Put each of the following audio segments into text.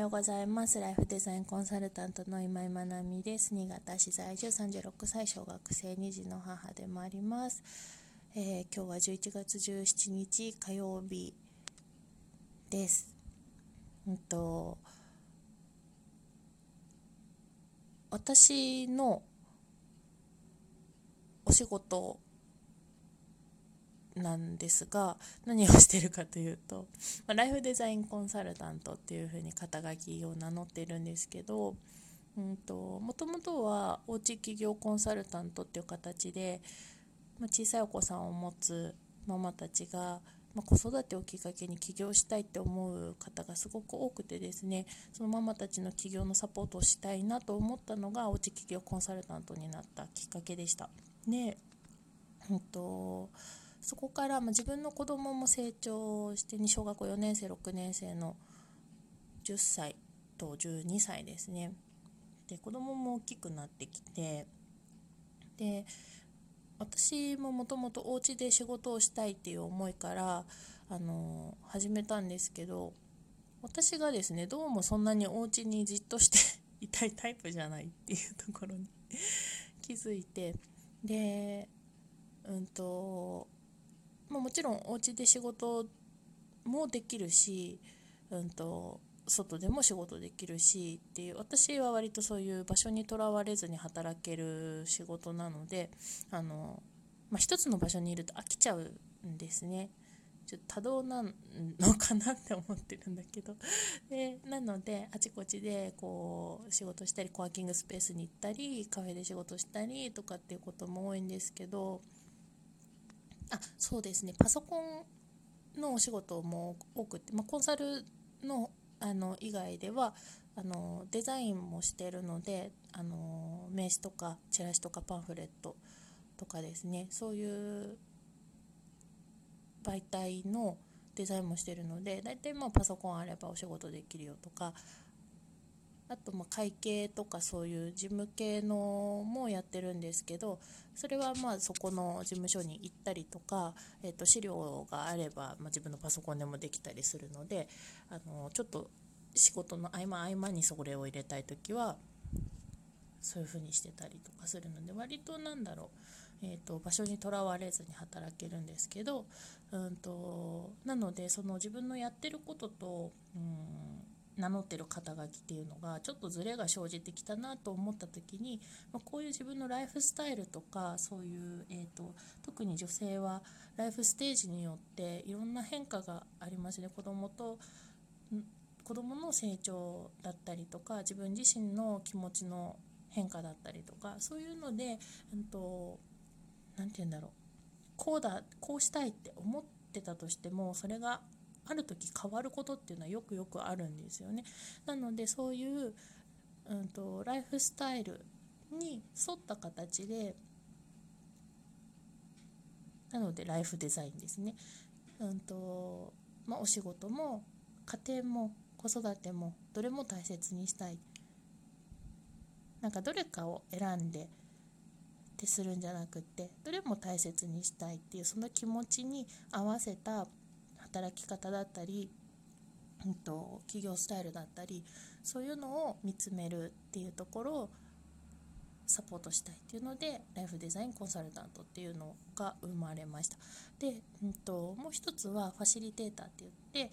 ようございます。ライフデザインコンサルタントの今井まなみです。新潟市在住、36歳、小学生、2児の母でもあります。今日は11月17日火曜日です。私のお仕事なんですが、何をしてるかというと、ライフデザインコンサルタントっていう風に肩書きを名乗ってるんですけど、もともとはおうち企業コンサルタントっていう形で、小さいお子さんを持つママたちが、子育てをきっかけに起業したいって思う方がすごく多くてですね、そのママたちの起業のサポートをしたいなと思ったのがおうち企業コンサルタントになったきっかけでした。で、そこから自分の子供も成長して、小学校4年生、6年生の10歳と12歳ですね。で、子供も大きくなってきて、で、私ももともとお家で仕事をしたいっていう思いから始めたんですけど、私がですね、どうもそんなにお家にじっとしていたいタイプじゃないっていうところに気づいて、で、もちろんお家で仕事もできるし、外でも仕事できるしっていう、私は割とそういう場所にとらわれずに働ける仕事なので、一つの場所にいると飽きちゃうんですね。ちょっと多動なのかなって思ってるんだけどで、なのであちこちでこう仕事したり、コワーキングスペースに行ったり、カフェで仕事したりとかっていうことも多いんですけど、そうですね、パソコンのお仕事も多くて、コンサルの以外ではデザインもしているので、名刺とかチラシとかパンフレットとかですね、そういう媒体のデザインもしているので、だいたいパソコンあればお仕事できるよとか、あと会計とかそういう事務系のもやってるんですけど、それはそこの事務所に行ったりとか、資料があれば自分のパソコンでもできたりするので、ちょっと仕事の合間にそれを入れたいときはそういうふうにしてたりとかするので、割と場所にとらわれずに働けるんですけど、なのでその自分のやってることと名乗ってる肩書きっていうのがちょっとズレが生じてきたなと思った時に、こういう自分のライフスタイルとか、そういう、特に女性はライフステージによっていろんな変化がありますね。子供の成長だったりとか、自分自身の気持ちの変化だったりとか、そういうので、こうしたいって思ってたとしても、それがある時変わることっていうのはよくあるんですよね。なのでそういう、ライフスタイルに沿った形で、なのでライフデザインですね。お仕事も家庭も子育てもどれも大切にしたい、どれかを選んでってするんじゃなくて、どれも大切にしたいっていう、その気持ちに合わせた働き方だったり、企業スタイルだったり、そういうのを見つめるっていうところをサポートしたいっていうので、ライフデザインコンサルタントっていうのが生まれました。で、もう一つはファシリテーターって言って、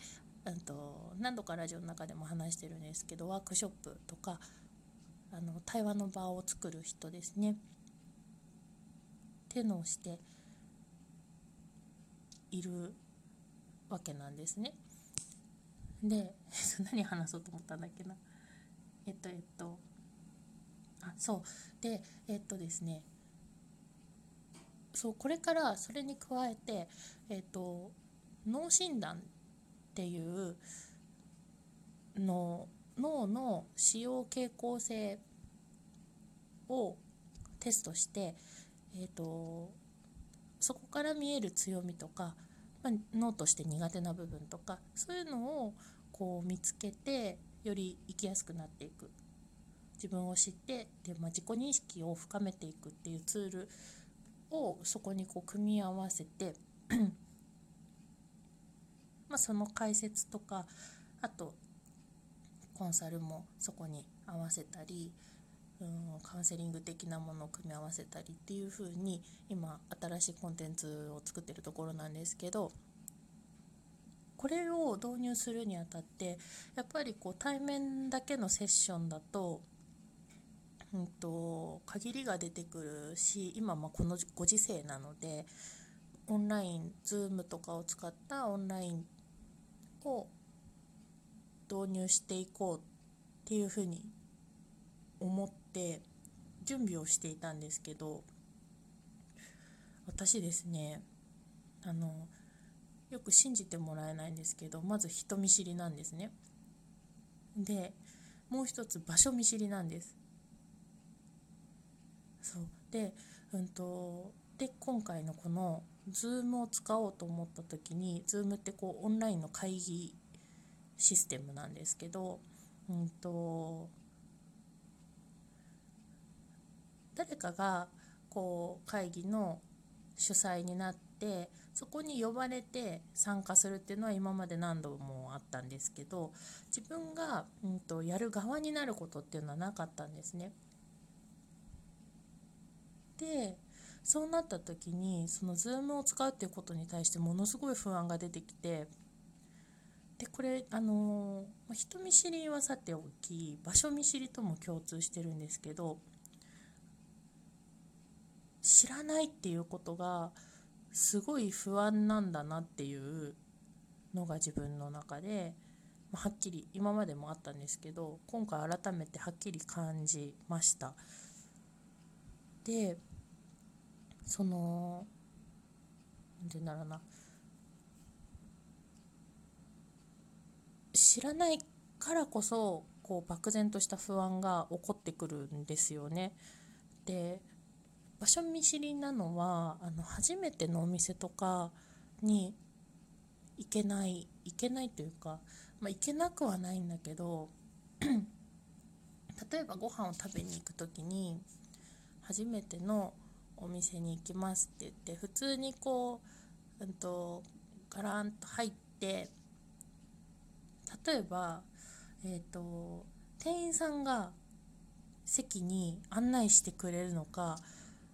何度かラジオの中でも話してるんですけど、ワークショップとか対話の場を作る人ですねっていうのをしているわけなんですね。で、何話そうと思ったんだっけな。これからそれに加えて、脳診断っていう脳の使用傾向性をテストして、そこから見える強みとか、脳として苦手な部分とか、そういうのを見つけて、より生きやすくなっていく、自分を知ってで、自己認識を深めていくっていうツールをそこに組み合わせてその解説とか、あとコンサルもそこに合わせたり、カウンセリング的なものを組み合わせたりっていう風に今新しいコンテンツを作ってるところなんですけど、これを導入するにあたってやっぱりこう対面だけのセッションだと、限りが出てくるし、今このご時世なのでオンライン Zoom とかを使ったオンラインを導入していこうっていうふうに思って準備をしていたんですけど、私ですね、よく信じてもらえないんですけど、まず人見知りなんですね。で、もう一つ場所見知りなんです。そうで、で今回のこの Zoom を使おうと思った時に、 Zoom ってこうオンラインの会議システムなんですけど、誰かがこう会議の主催になって、そこに呼ばれて参加するっていうのは今まで何度もあったんですけど、自分が、やる側になることっていうのはなかったんですね。で、そうなった時にその Zoom を使うっていうことに対してものすごい不安が出てきて、でこれ人見知りはさておき、場所見知りとも共通してるんですけど、知らないっていうことがすごい不安なんだなっていうのが自分の中ではっきり今までもあったんですけど、今回改めてはっきり感じました。で、そのなんていうんだろうな、知らないからこそこう漠然とした不安が起こってくるんですよね。で、場所見知りなのは初めてのお店とかに行けないというか、行けなくはないんだけど例えばご飯を食べに行くときに、初めてのお店に行きますって言って普通にこう、ガランと入って、例えば、店員さんが席に案内してくれるのか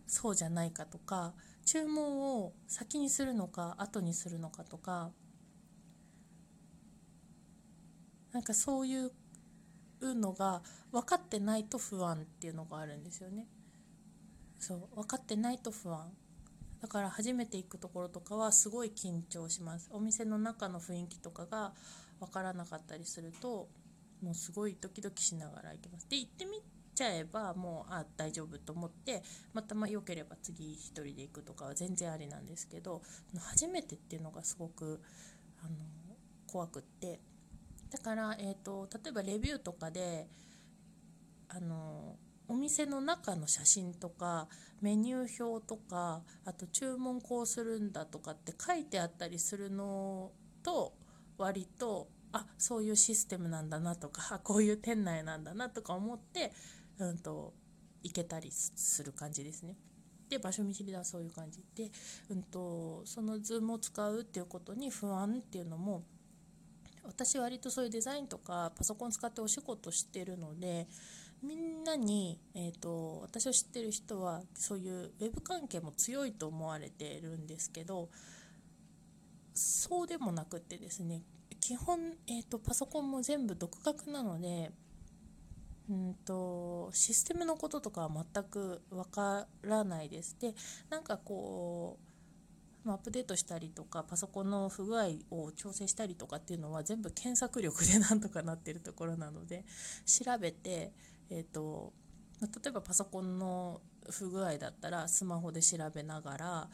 そうじゃないかとか、注文を先にするのか後にするのかとか、なんかそういうのが分かってないと不安っていうのがあるんですよね。そう、分かってないと不安だから、初めて行くところとかはすごい緊張します。お店の中の雰囲気とかが分からなかったりすると、もうすごいドキドキしながら行きます。で、行ってみちゃえばもう大丈夫と思って、また良ければ次一人で行くとかは全然ありなんですけど、初めてっていうのがすごく怖くって、だから、例えばレビューとかでお店の中の写真とかメニュー表とか、あと注文こうするんだとかって書いてあったりするのと、割とそういうシステムなんだなとか、こういう店内なんだなとか思って、行けたりする感じですね。で、場所見知りだそういう感じで、その Zoom を使うっていうことに不安っていうのも、私割とそういうデザインとかパソコン使ってお仕事してるので、みんなに、私を知ってる人はそういうウェブ関係も強いと思われてるんですけど、そうでもなくってですね、基本、パソコンも全部独学なので、システムのこととかは全くわからないです。で、なんかこう、アップデートしたりとかパソコンの不具合を調整したりとかっていうのは全部検索力でなんとかなってるところなので、調べて、例えばパソコンの不具合だったらスマホで調べながら、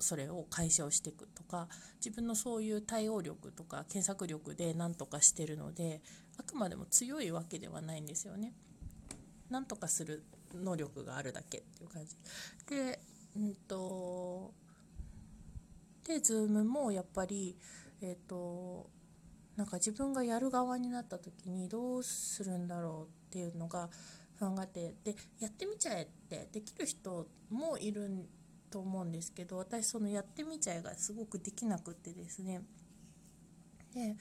それを解消していくとか、自分のそういう対応力とか検索力で何とかしてるので、あくまでも強いわけではないんですよね。何とかする能力があるだけっていう感じで、Zoom もやっぱり、なんか自分がやる側になった時にどうするんだろうっていうのが不安があって、でやってみちゃえってできる人もいると思うんですけど、私そのやってみちゃえがすごくできなくってですね。で、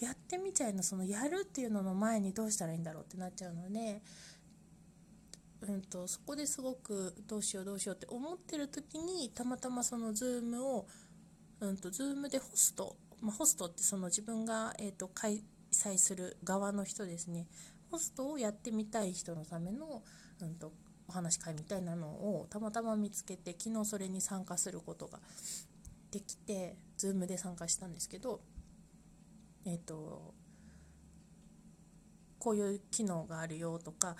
やってみちゃいの、そのやるっていうのの前にどうしたらいいんだろうってなっちゃうので、そこですごくどうしようって思ってる時に、たまたまその Zoom を、Zoom でホストってその自分が、開催する側の人ですね、ホストをやってみたい人のための、お話会みたいなのをたまたま見つけて、昨日それに参加することができて、 Zoom で参加したんですけど、こういう機能があるよとか、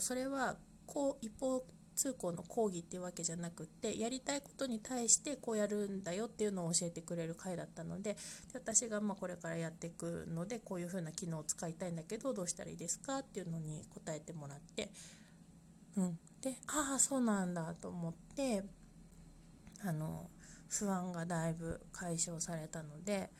それはこう一方通行の講義っていうわけじゃなくて、やりたいことに対してこうやるんだよっていうのを教えてくれる会だったの で私がこれからやっていくので、こういう風な機能を使いたいんだけどどうしたらいいですかっていうのに答えてもらって、で、ああそうなんだと思って、不安がだいぶ解消されたので、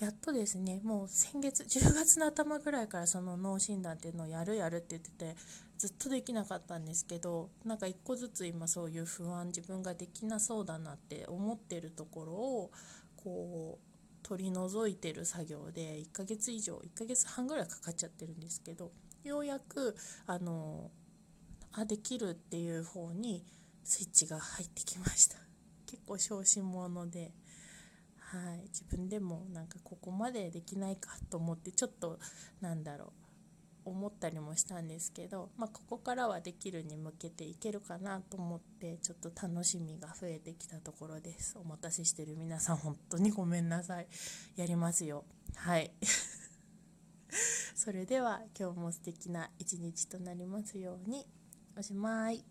やっとですね、もう先月10月の頭ぐらいからその脳診断っていうのをやるって言ってて、ずっとできなかったんですけど、一個ずつ今そういう不安、自分ができなそうだなって思ってるところをこう取り除いてる作業で、1ヶ月半ぐらいかかっちゃってるんですけど、ようやくできるっていう方にスイッチが入ってきました。結構小心者で、自分でもここまでできないかと思って、ちょっと思ったりもしたんですけど、ここからはできるに向けていけるかなと思って、ちょっと楽しみが増えてきたところです。お待たせしてる皆さん、本当にごめんなさい。やりますよ、それでは今日も素敵な一日となりますように。おしまい。